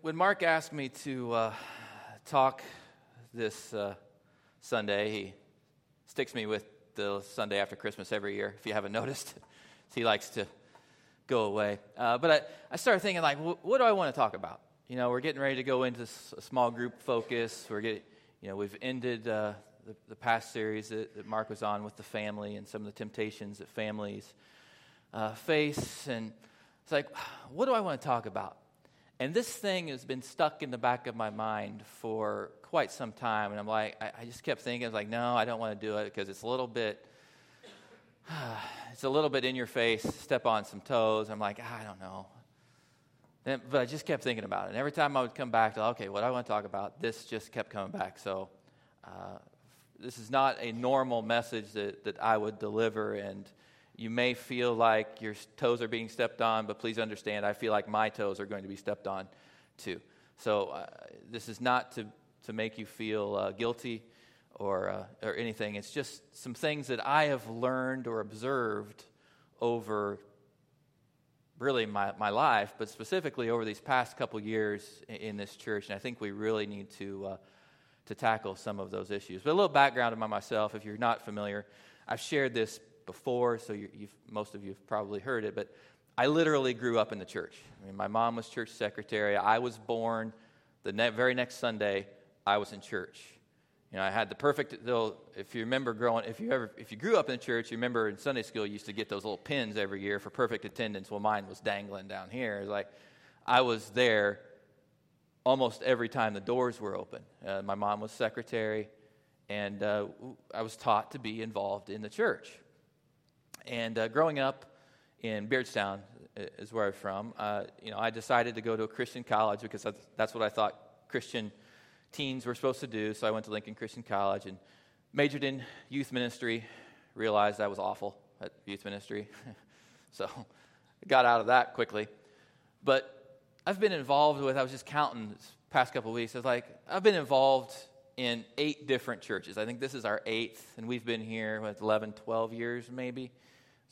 When Mark asked me to talk this Sunday, he sticks me with the Sunday after Christmas every year, if you haven't noticed. He likes to go away. But I started thinking, like, what do I want to talk about? You know, we're getting ready to go into a small group focus. We've ended the past series that Mark was on with the family and some of the temptations that families face. And it's like, what do I want to talk about? And this thing has been stuck in the back of my mind for quite some time. And I'm like, I just kept thinking, I was like, no, I don't want to do it because it's a little bit in your face, step on some toes. I'm like, I don't know. But I just kept thinking about it. And every time I would come back to, okay, what I want to talk about, this just kept coming back. So this is not a normal message that I would deliver. And you may feel like your toes are being stepped on, but please understand, I feel like my toes are going to be stepped on too. So this is not to make you feel guilty or anything. It's just some things that I have learned or observed over really my life, but specifically over these past couple years in this church, and I think we really need to tackle some of those issues. But a little background about myself, if you're not familiar, I've shared this before, so most of you have probably heard it, but I literally grew up in the church. I mean, my mom was church secretary. I was born the very next Sunday. I was in church. You know, I had the perfect little, if you remember growing, if you grew up in the church, you remember in Sunday school, you used to get those little pins every year for perfect attendance. Well, mine was dangling down here. It was like, I was there almost every time the doors were open. My mom was secretary, and I was taught to be involved in the church. And growing up in Beardstown is where I'm from, I decided to go to a Christian college because that's what I thought Christian teens were supposed to do. So I went to Lincoln Christian College and majored in youth ministry, realized I was awful at youth ministry, so I got out of that quickly. But I've been involved with, I was just counting this past couple of weeks, I was like, I've been involved in 8 different churches. I think this is our 8th, and we've been here with 11, 12 years maybe,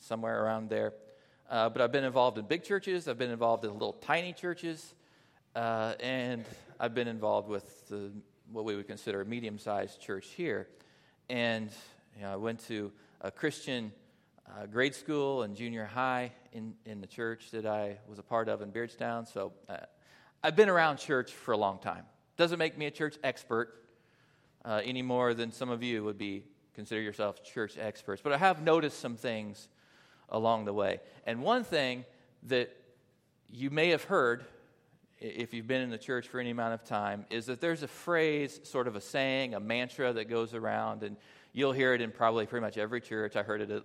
somewhere around there. But I've been involved in big churches, I've been involved in little tiny churches, and I've been involved with what we would consider a medium-sized church here. And I went to a Christian grade school and junior high in the church that I was a part of in Beardstown. So I've been around church for a long time. Doesn't make me a church expert any more than some of you would be consider yourself church experts. But I have noticed some things along the way. And one thing that you may have heard, if you've been in the church for any amount of time, is that there's a phrase, sort of a saying, a mantra that goes around, and you'll hear it in probably pretty much every church. I heard it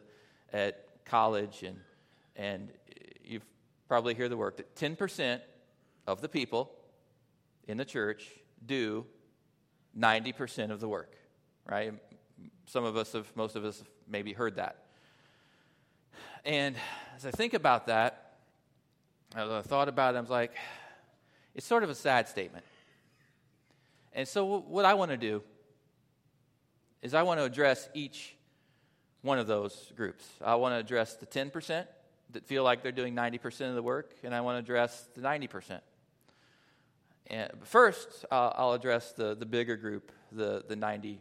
at college, and you probably hear the word, that 10% of the people in the church do 90% of the work, right? Most of us have maybe heard that. And as I think about that, as I thought about it, I was like, it's sort of a sad statement. And so what I want to do is I want to address each one of those groups. I want to address the 10% that feel like they're doing 90% of the work, and I want to address the 90%. And first, I'll address the bigger group, the 90%.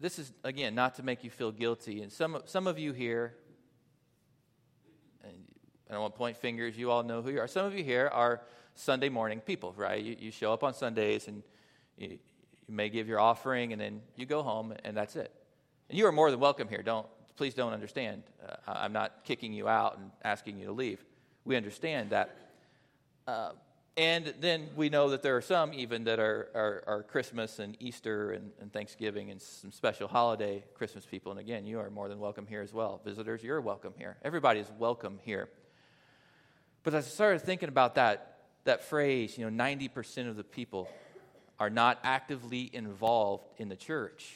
This is, again, not to make you feel guilty. And some of you here, and I don't want to point fingers. You all know who you are. Some of you here are Sunday morning people, right? You show up on Sundays, and you may give your offering, and then you go home, and that's it. And you are more than welcome here. Please don't understand. I'm not kicking you out and asking you to leave. We understand that. And then we know that there are some even that are Christmas and Easter and Thanksgiving and some special holiday Christmas people. And again, you are more than welcome here as well. Visitors, you're welcome here. Everybody is welcome here. But as I started thinking about that phrase, 90% of the people are not actively involved in the church,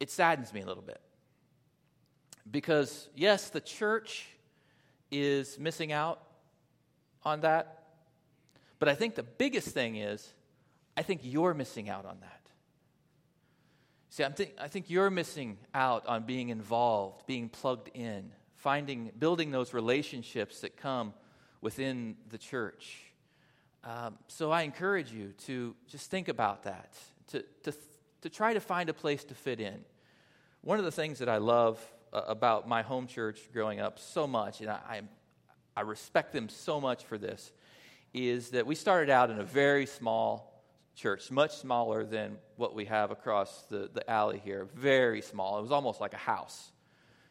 it saddens me a little bit. Because, yes, the church is missing out on that, but I think the biggest thing is, I think you're missing out on that. See, I think you're missing out on being involved, being plugged in, building those relationships that come within the church. So I encourage you to just think about that, to try to find a place to fit in. One of the things that I love about my home church growing up so much, and I respect them so much for this, is that we started out in a very small church, much smaller than what we have across the alley here, very small. It was almost like a house,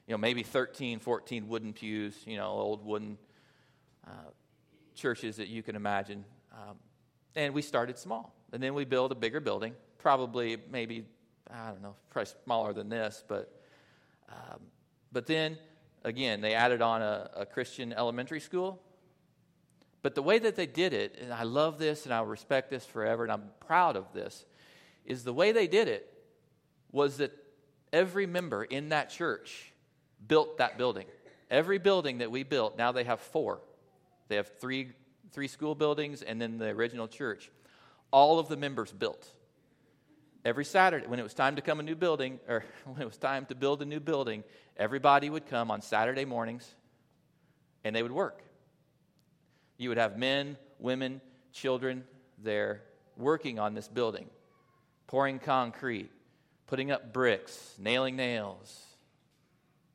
maybe 13, 14 wooden pews, old wooden churches that you can imagine. And we started small. And then we built a bigger building, probably smaller than this, but then, again, they added on a Christian elementary school. But the way that they did it, and I love this, and I'll respect this forever, and I'm proud of this, is the way they did it was that every member in that church built that building. Every building that we built, now they have 4. They have three school buildings and then the original church. All of the members built. Every Saturday, when it was time to build a new building, everybody would come on Saturday mornings, and they would work. You would have men, women, children there working on this building, pouring concrete, putting up bricks, nailing nails,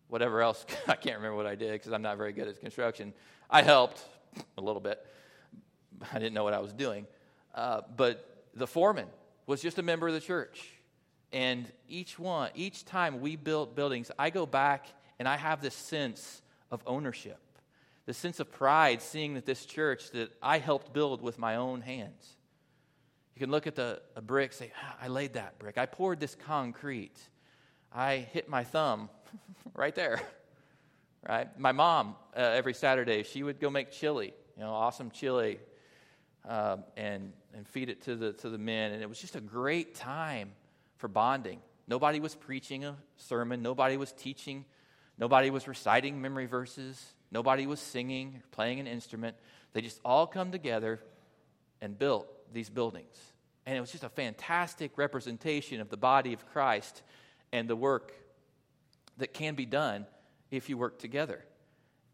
whatever else. I can't remember what I did because I'm not very good at construction. I helped a little bit. I didn't know what I was doing. But the foreman was just a member of the church. And each time we built buildings, I go back and I have this sense of ownership, the sense of pride, seeing that this church that I helped build with my own hands. You can look at a brick, say, I laid that brick. I poured this concrete. I hit my thumb right there. Right? My mom, every Saturday, she would go make chili, awesome chili, and feed it to the men. And it was just a great time for bonding. Nobody was preaching a sermon. Nobody was teaching. Nobody was reciting memory verses. Nobody was singing or playing an instrument. They just all come together and built these buildings. And it was just a fantastic representation of the body of Christ and the work that can be done if you work together.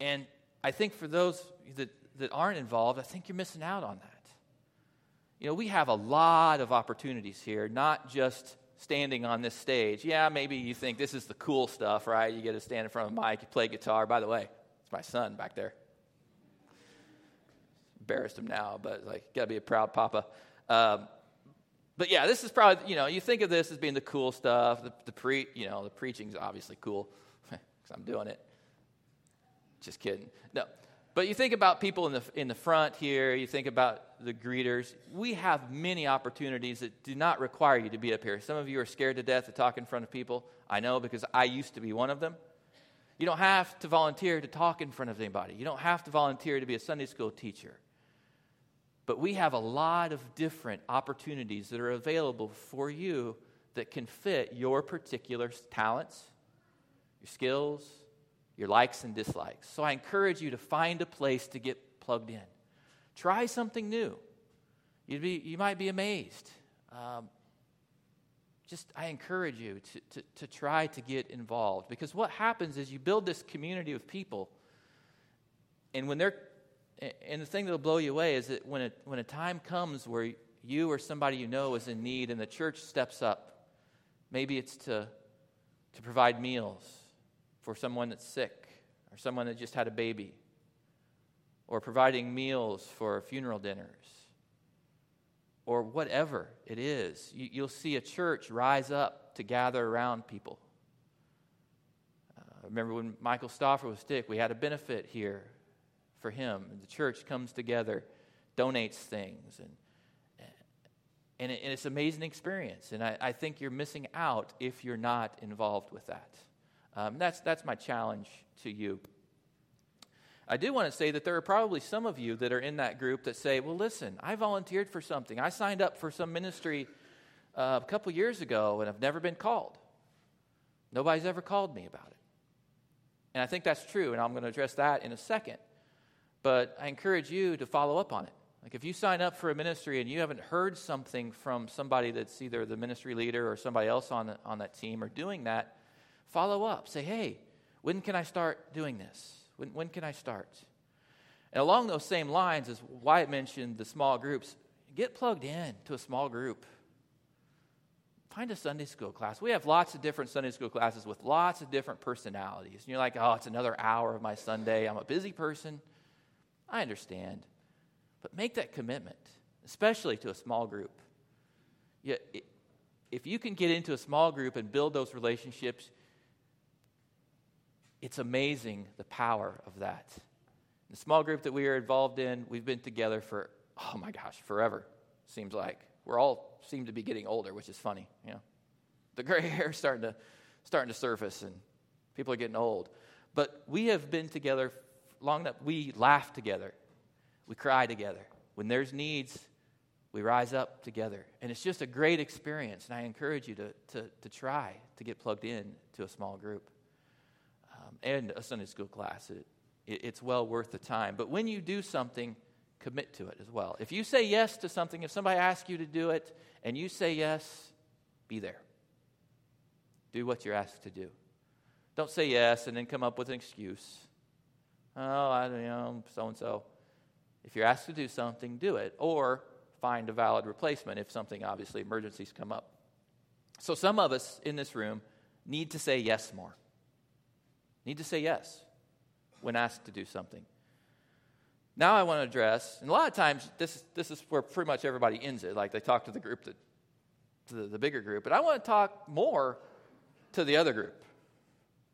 And I think for those that aren't involved, I think you're missing out on that. We have a lot of opportunities here, not just standing on this stage. Yeah, maybe you think this is the cool stuff, right? You get to stand in front of a mic, you play guitar. By the way, it's my son back there. Embarrassed him now, but gotta be a proud papa. But yeah, this is probably, you think of this as being the cool stuff. The preaching's obviously cool because I'm doing it. Just kidding. No. But you think about people in the front here, you think about the greeters. We have many opportunities that do not require you to be up here. Some of you are scared to death to talk in front of people. I know, because I used to be one of them. You don't have to volunteer to talk in front of anybody. You don't have to volunteer to be a Sunday school teacher. But we have a lot of different opportunities that are available for you that can fit your particular talents, your skills, your likes and dislikes. So I encourage you to find a place to get plugged in. Try something new. You might be amazed. I encourage you to try to get involved, because what happens is you build this community of people, and the thing that'll blow you away is that when a time comes where you or somebody you know is in need and the church steps up, maybe it's to provide meals for someone that's sick or someone that just had a baby, or providing meals for funeral dinners, or whatever it is. You'll see a church rise up to gather around people. I remember when Michael Stauffer was sick, we had a benefit here for him. And the church comes together, donates things, and it's an amazing experience. And I think you're missing out if you're not involved with that. That's my challenge to you. I do want to say that there are probably some of you that are in that group that say, well, listen, I volunteered for something. I signed up for some ministry a couple years ago, and I've never been called. Nobody's ever called me about it. And I think that's true, and I'm going to address that in a second. But I encourage you to follow up on it. If you sign up for a ministry and you haven't heard something from somebody that's either the ministry leader or somebody else on that team or doing that, follow up. Say, hey, When can I start doing this? When can I start? And along those same lines is why it mentioned the small groups. Get plugged in to a small group. Find a Sunday school class. We have lots of different Sunday school classes with lots of different personalities. And you're like, oh, it's another hour of my Sunday. I'm a busy person. I understand. But make that commitment, especially to a small group. Yeah, if you can get into a small group and build those relationships, it's amazing the power of that. The small group that we are involved in, we've been together for, oh my gosh, forever, seems like. We're all seem to be getting older, which is funny. You know, the gray hair is starting to surface, and people are getting old. But we have been together long enough. We laugh together. We cry together. When there's needs, we rise up together. And it's just a great experience, and I encourage you to try to get plugged in to a small group and a Sunday school class. It's well worth the time. But when you do something, commit to it as well. If you say yes to something, if somebody asks you to do it and you say yes, be there. Do what you're asked to do. Don't say yes and then come up with an excuse. Oh, I don't know, so-and-so. If you're asked to do something, do it. Or find a valid replacement if something, obviously, emergencies come up. So some of us in this room need to say yes more. Need to say yes when asked to do something. Now I want to address, and a lot of times this is where pretty much everybody ends it. Like they talk to the group, to the bigger group. But I want to talk more to the other group.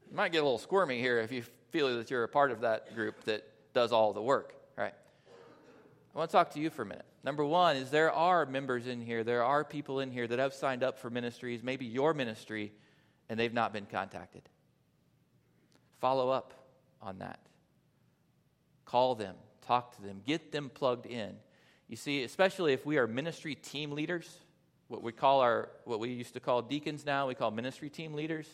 You might get a little squirmy here if you feel that you're a part of that group that does all the work, right? I want to talk to you for a minute. Number one is there are members in here, there are people in here that have signed up for ministries, maybe your ministry, and they've not been contacted. Follow up on that. Call them. Talk to them. Get them plugged in. You see, especially if we are ministry team leaders, what we used to call deacons now, we call ministry team leaders.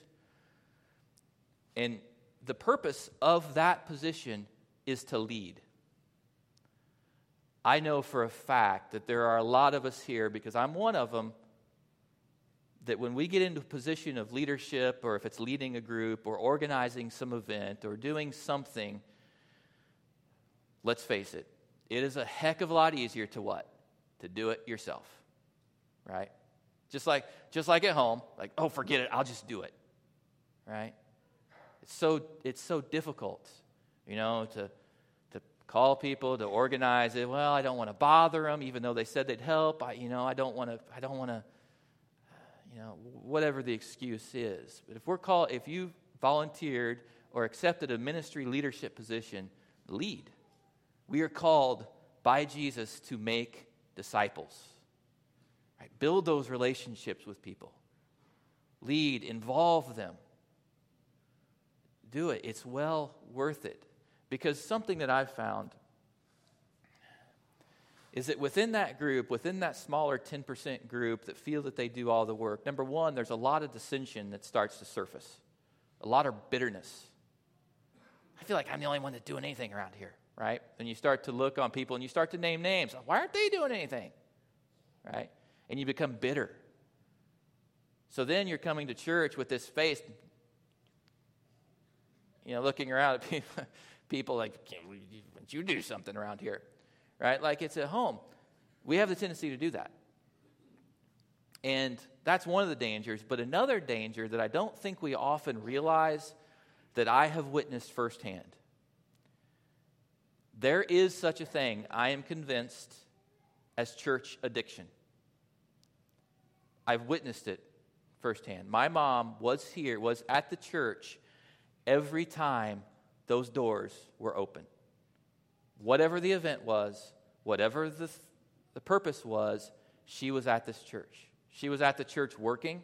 And the purpose of that position is to lead. I know for a fact that there are a lot of us here, because I'm one of them, that when we get into a position of leadership, or if it's leading a group, or organizing some event, or doing something, let's face it, it is a heck of a lot easier to what? To do it yourself, right? Just like at home, like, oh, forget it, I'll just do it, right? It's so difficult, you know, to call people, to organize it. Well, I don't want to bother them, even though they said they'd help. I don't want to, you know, whatever the excuse is. But if you volunteered or accepted a ministry leadership position, lead. We are called by Jesus to make disciples. Right? Build those relationships with people. Lead, involve them. Do it. It's well worth it. Because something that I've found is that within that group, within that smaller 10% group that feel that they do all the work, number one, there's a lot of dissension that starts to surface. A lot of bitterness. I feel like I'm the only one that's doing anything around here. Right? And you start to look on people and you start to name names. Why aren't they doing anything? Right? And you become bitter. So then you're coming to church with this face, you know, looking around at people like, why don't you do something around here? Right? Like it's at home. We have the tendency to do that. And that's one of the dangers. But another danger that I don't think we often realize that I have witnessed firsthand. There is such a thing, I am convinced, as church addiction. I've witnessed it firsthand. My mom was at the church every time those doors were open. Whatever the event was, whatever the purpose was, she was at this church. She was at the church working,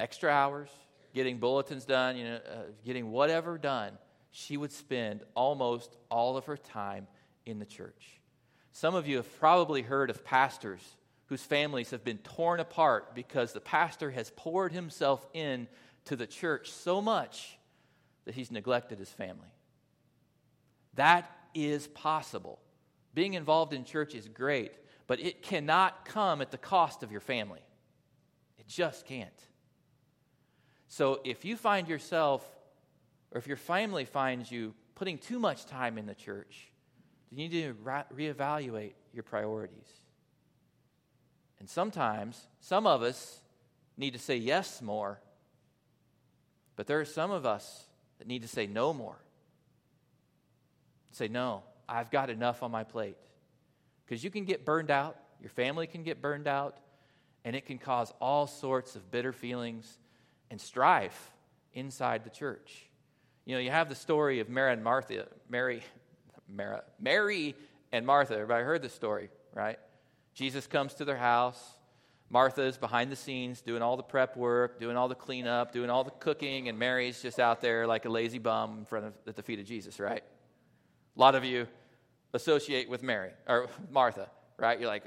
extra hours, getting bulletins done, you know, getting whatever done. She would spend almost all of her time in the church. Some of you have probably heard of pastors whose families have been torn apart because the pastor has poured himself in to the church so much that he's neglected his family. That is possible. Being involved in church is great, but it cannot come at the cost of your family. It just can't. So if you find yourself or if your family finds you putting too much time in the church, you need to reevaluate your priorities. And sometimes, some of us need to say yes more, but there are some of us that need to say no more. Say, no, I've got enough on my plate. Because you can get burned out, your family can get burned out, and it can cause all sorts of bitter feelings and strife inside the church. You know, you have the story of Mary and Martha. Everybody heard this story, right? Jesus comes to their house. Martha's behind the scenes doing all the prep work, doing all the cleanup, doing all the cooking, and Mary's just out there like a lazy bum at the feet of Jesus, right? A lot of you associate with Mary or Martha, right? You're like,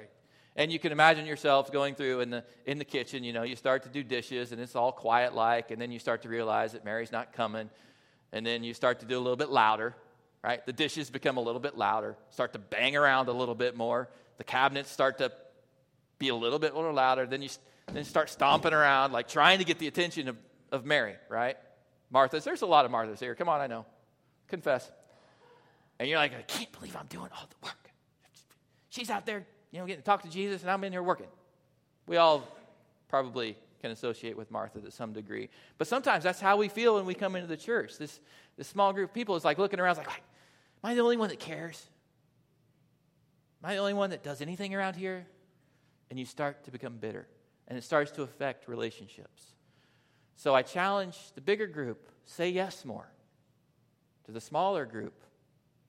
and you can imagine yourself going through in the kitchen, you know, you start to do dishes and it's all quiet like, and then you start to realize that Mary's not coming, and then you start to do a little bit louder, right? The dishes become a little bit louder, start to bang around a little bit more. The cabinets start to be a little bit more louder. Then you start stomping around, like trying to get the attention of Mary, right? Martha's, there's a lot of Marthas here. Come on, I know. Confess. And you're like, I can't believe I'm doing all the work. She's out there, you know, getting to talk to Jesus, and I'm in here working. We all probably can associate with Martha to some degree. But sometimes that's how we feel when we come into the church. This small group of people is like looking around, like, am I the only one that cares? Am I the only one that does anything around here? And you start to become bitter, and it starts to affect relationships. So I challenge the bigger group, say yes more. To the smaller group,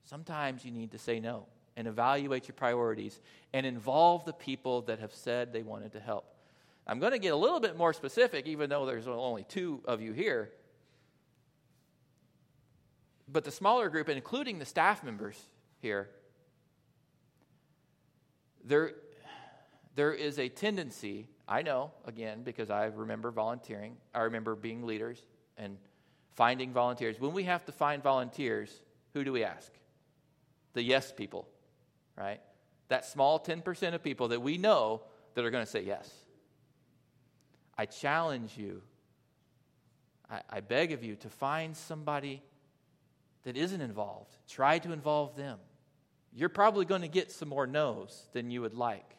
sometimes you need to say no and evaluate your priorities and involve the people that have said they wanted to help. I'm going to get a little bit more specific, even though there's only two of you here. But the smaller group, including the staff members here, there is a tendency, I know, again, because I remember volunteering, I remember being leaders and finding volunteers. When we have to find volunteers, who do we ask? The yes people, right? That small 10% of people that we know that are going to say yes. I challenge you, I beg of you to find somebody that isn't involved. Try to involve them. You're probably going to get some more no's than you would like.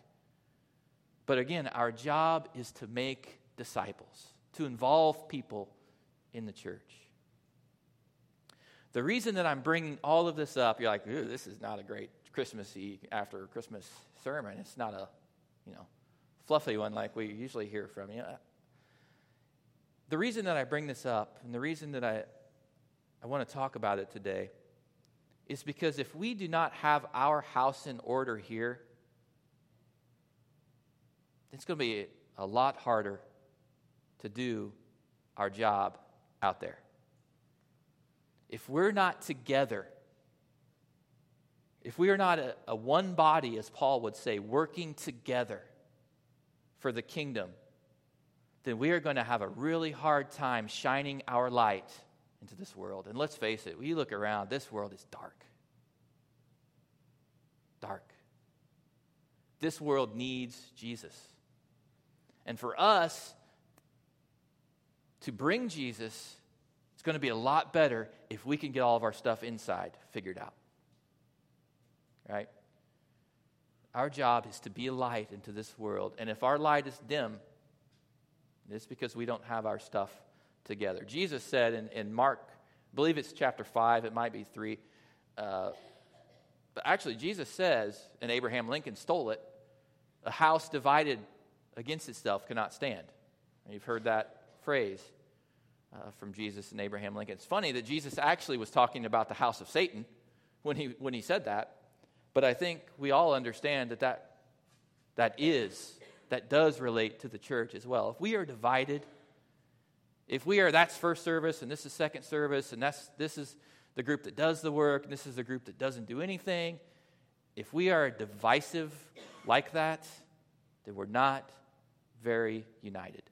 But again, our job is to make disciples, to involve people in the church. The reason that I'm bringing all of this up, you're like, ooh, this is not a great Christmassy after Christmas sermon. It's not a, you know, fluffy one like we usually hear from you. The reason that I bring this up and the reason that I want to talk about it today is because if we do not have our house in order here, it's going to be a lot harder to do our job out there. If we're not together, if we are not a one body, as Paul would say, working together for the kingdom, then we are going to have a really hard time shining our light into this world. And let's face it, we look around, this world is dark. Dark. This world needs Jesus. And for us to bring Jesus, it's going to be a lot better if we can get all of our stuff inside figured out. Right? Our job is to be a light into this world. And if our light is dim, it's because we don't have our stuff together. Jesus said in Mark, I believe it's chapter 5, it might be 3, but actually Jesus says, and Abraham Lincoln stole it, a house divided against itself cannot stand. And you've heard that phrase from Jesus and Abraham Lincoln. It's funny that Jesus actually was talking about the house of Satan when he said that, but I think we all understand that does relate to the church as well. If we are divided, if we are that's first service and this is second service and this is the group that does the work and this is the group that doesn't do anything, if we are divisive like that, that we're not very united.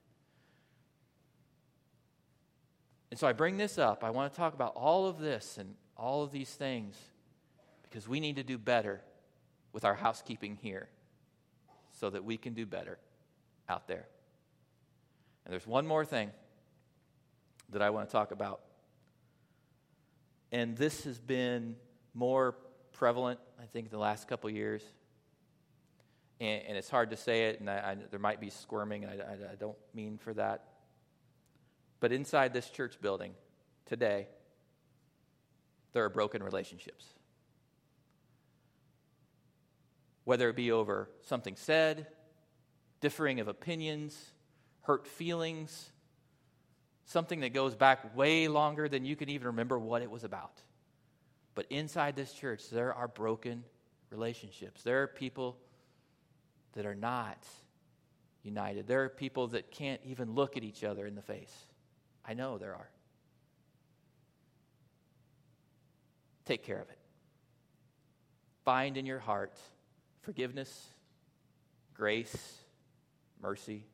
And so I bring this up. I want to talk about all of this and all of these things because we need to do better with our housekeeping here so that we can do better out there. And there's one more thing that I want to talk about, And this has been more prevalent, I think, the last couple years. And it's hard to say it, and there might be squirming, and I don't mean for that. But inside this church building today, there are broken relationships. Whether it be over something said, differing of opinions, hurt feelings, something that goes back way longer than you can even remember what it was about. But inside this church, there are broken relationships. There are people that are not united. There are people that can't even look at each other in the face. I know there are. Take care of it. Find in your heart forgiveness, grace, mercy,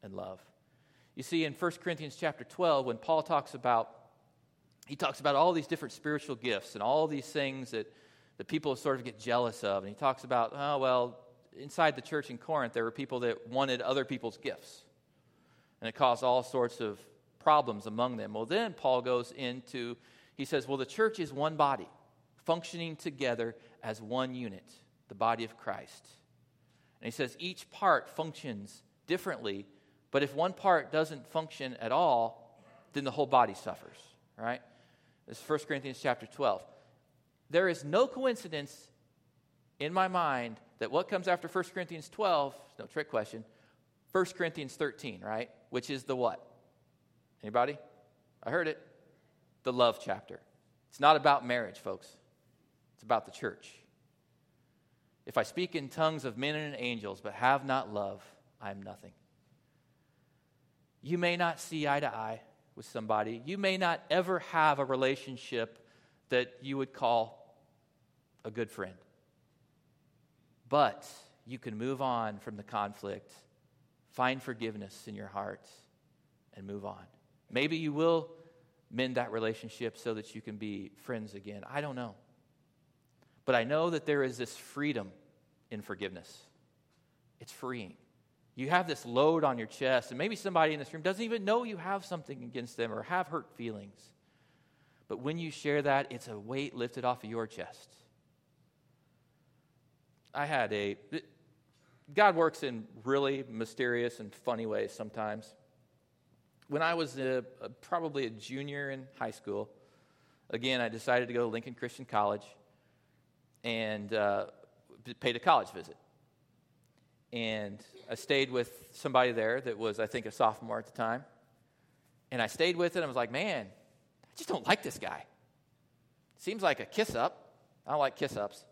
and love. You see, in 1 Corinthians chapter 12, when Paul talks about all these different spiritual gifts and all these things that people sort of get jealous of. And he talks about, inside the church in Corinth, there were people that wanted other people's gifts. And it caused all sorts of problems among them. Well, then Paul goes into, he says, the church is one body, functioning together as one unit, the body of Christ. And he says each part functions differently, but if one part doesn't function at all, then the whole body suffers, right? This is 1 Corinthians chapter 12. There is no coincidence in my mind that what comes after 1 Corinthians 12, no trick question, 1 Corinthians 13, right? Which is the what? Anybody? I heard it. The love chapter. It's not about marriage, folks. It's about the church. If I speak in tongues of men and angels, but have not love, I am nothing. You may not see eye to eye with somebody. You may not ever have a relationship that you would call a good friend. But you can move on from the conflict, find forgiveness in your heart, and move on. Maybe you will mend that relationship so that you can be friends again. I don't know. But I know that there is this freedom in forgiveness. It's freeing. You have this load on your chest, and maybe somebody in this room doesn't even know you have something against them or have hurt feelings. But when you share that, it's a weight lifted off of your chest. God works in really mysterious and funny ways sometimes. When I was probably a junior in high school, again, I decided to go to Lincoln Christian College. And paid a college visit. And I stayed with somebody there that was, I think, a sophomore at the time. And I stayed with it. I was like, man, I just don't like this guy. Seems like a kiss-up. I don't like kiss-ups.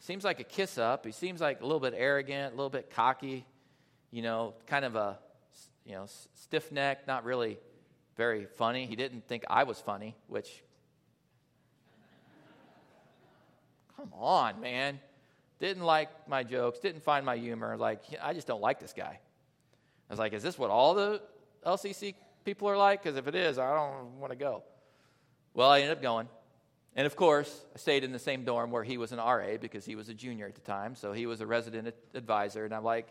Seems like a kiss-up. He seems like a little bit arrogant, a little bit cocky, kind of a, stiff-necked, not really very funny. He didn't think I was funny, which... Come on, man. Didn't like my jokes, didn't find my humor. I just don't like this guy. I was like, is this what all the LCC people are like? Because if it is, I don't want to go. Well, I ended up going. And, of course, I stayed in the same dorm where he was an RA because he was a junior at the time. So he was a resident advisor. And I'm like,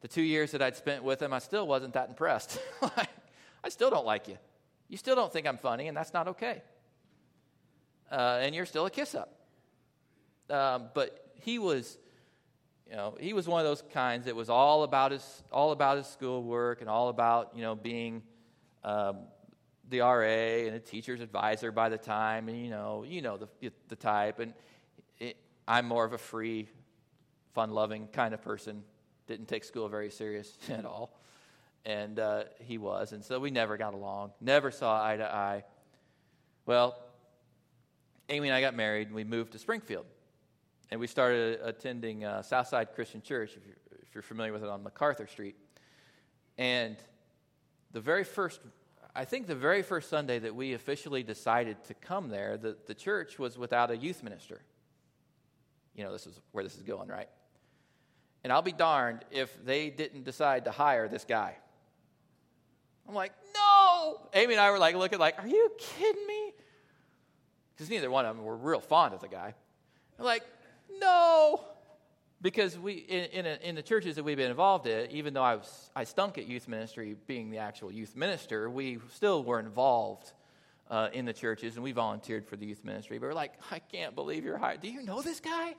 the 2 years that I'd spent with him, I still wasn't that impressed. I still don't like you. You still don't think I'm funny, and that's not okay. And you're still a kiss-up. But he was one of those kinds that was all about his schoolwork and all about being the RA and a teacher's advisor by the time, and the type. And I'm more of a free, fun-loving kind of person. Didn't take school very serious at all, and he was, and so we never got along. Never saw eye to eye. Well, Amy and I got married, and we moved to Springfield. And we started attending Southside Christian Church, if you're familiar with it, on MacArthur Street. And the very first Sunday that we officially decided to come there, the church was without a youth minister. This is where this is going, right? And I'll be darned if they didn't decide to hire this guy. I'm like, no! Amy and I were looking, are you kidding me? Because neither one of them were real fond of the guy. I'm like, no, because we in the churches that we've been involved in, even though I stunk at youth ministry, being the actual youth minister, we still were involved in the churches, and we volunteered for the youth ministry. But we're like, I can't believe you're hired. Do you know this guy?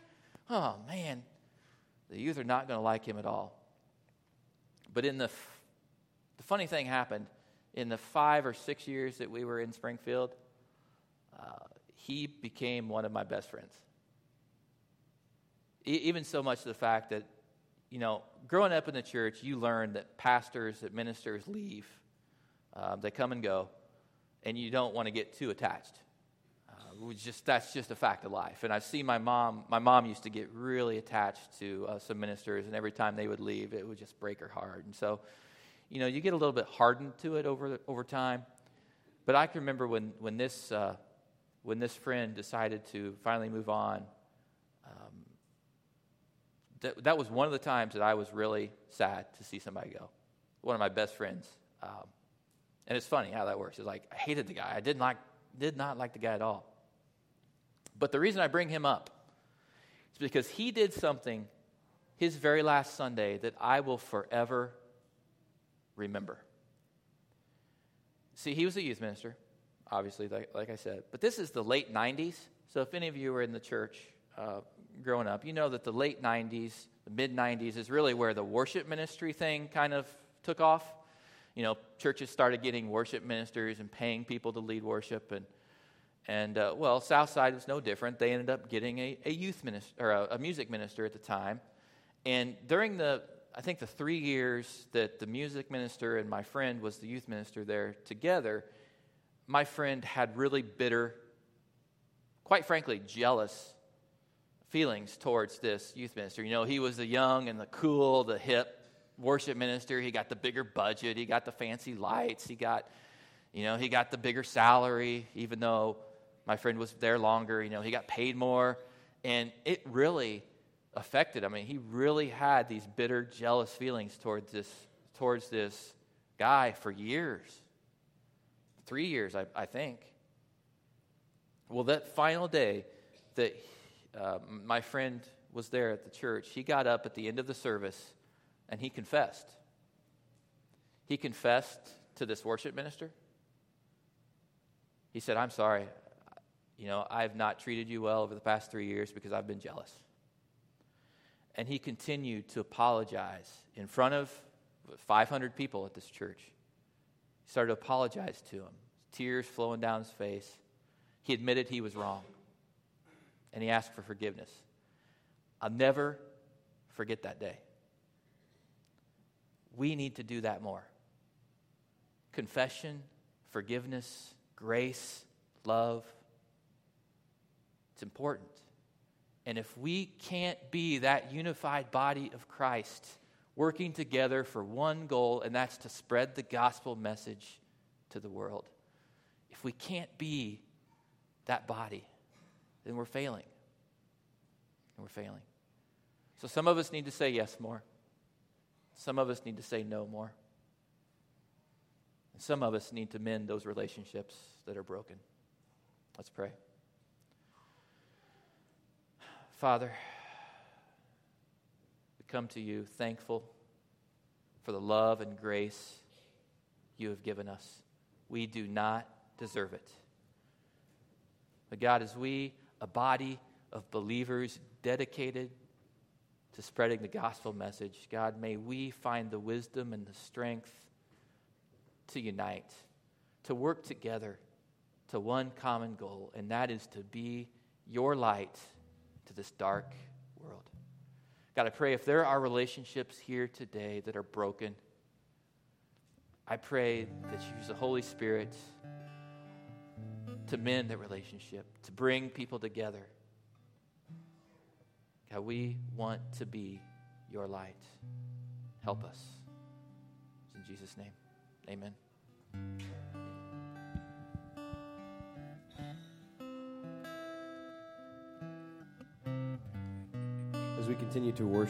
Oh, man. The youth are not going to like him at all. But in the funny thing happened. In the 5 or 6 years that we were in Springfield, he became one of my best friends. Even so much to the fact that, you know, growing up in the church, you learn that pastors, that ministers leave. They come and go, and you don't want to get too attached. That's just a fact of life. And I've seen my mom used to get really attached to some ministers, and every time they would leave, it would just break her heart. And so, you know, you get a little bit hardened to it over time. But I can remember when this friend decided to finally move on, that was one of the times that I was really sad to see somebody go. One of my best friends. And it's funny how that works. It's like, I hated the guy. I did not like the guy at all. But the reason I bring him up is because he did something his very last Sunday that I will forever remember. See, he was a youth minister, obviously, like I said. But this is the late 90s. So if any of you were in the church growing up, you know that the late 90s, the mid-90s is really where the worship ministry thing kind of took off. You know, churches started getting worship ministers and paying people to lead worship, and Southside was no different. They ended up getting a youth minister or a music minister at the time, and during the 3 years that the music minister and my friend was the youth minister there together, my friend had really bitter, quite frankly, jealous feelings towards this youth minister. You know, he was the young and the cool, the hip worship minister. He got the bigger budget, he got the fancy lights, he got the bigger salary, even though my friend was there longer. You know, he got paid more, and it really affected him. I mean, he really had these bitter, jealous feelings towards this guy for years. 3 years, I think. Well, that final day that my friend was there at the church, he got up at the end of the service and he confessed. He confessed to this worship minister. He said, I'm sorry, you know, I've not treated you well over the past 3 years because I've been jealous. And he continued to apologize in front of 500 people at this church. He started to apologize to him, tears flowing down his face. He admitted he was wrong, and he asked for forgiveness. I'll never forget that day. We need to do that more. Confession, forgiveness, grace, love. It's important. And if we can't be that unified body of Christ, working together for one goal, and that's to spread the gospel message to the world, if we can't be that body, then we're failing. And we're failing. So some of us need to say yes more. Some of us need to say no more. And some of us need to mend those relationships that are broken. Let's pray. Father, we come to you thankful for the love and grace you have given us. We do not deserve it. But God, as we, a body of believers dedicated to spreading the gospel message, God, may we find the wisdom and the strength to unite, to work together to one common goal, and that is to be your light to this dark world. God, I pray if there are relationships here today that are broken, I pray that you use the Holy Spirit to mend that relationship, to bring people together. God, we want to be your light. Help us. It's in Jesus' name, amen. As we continue to worship,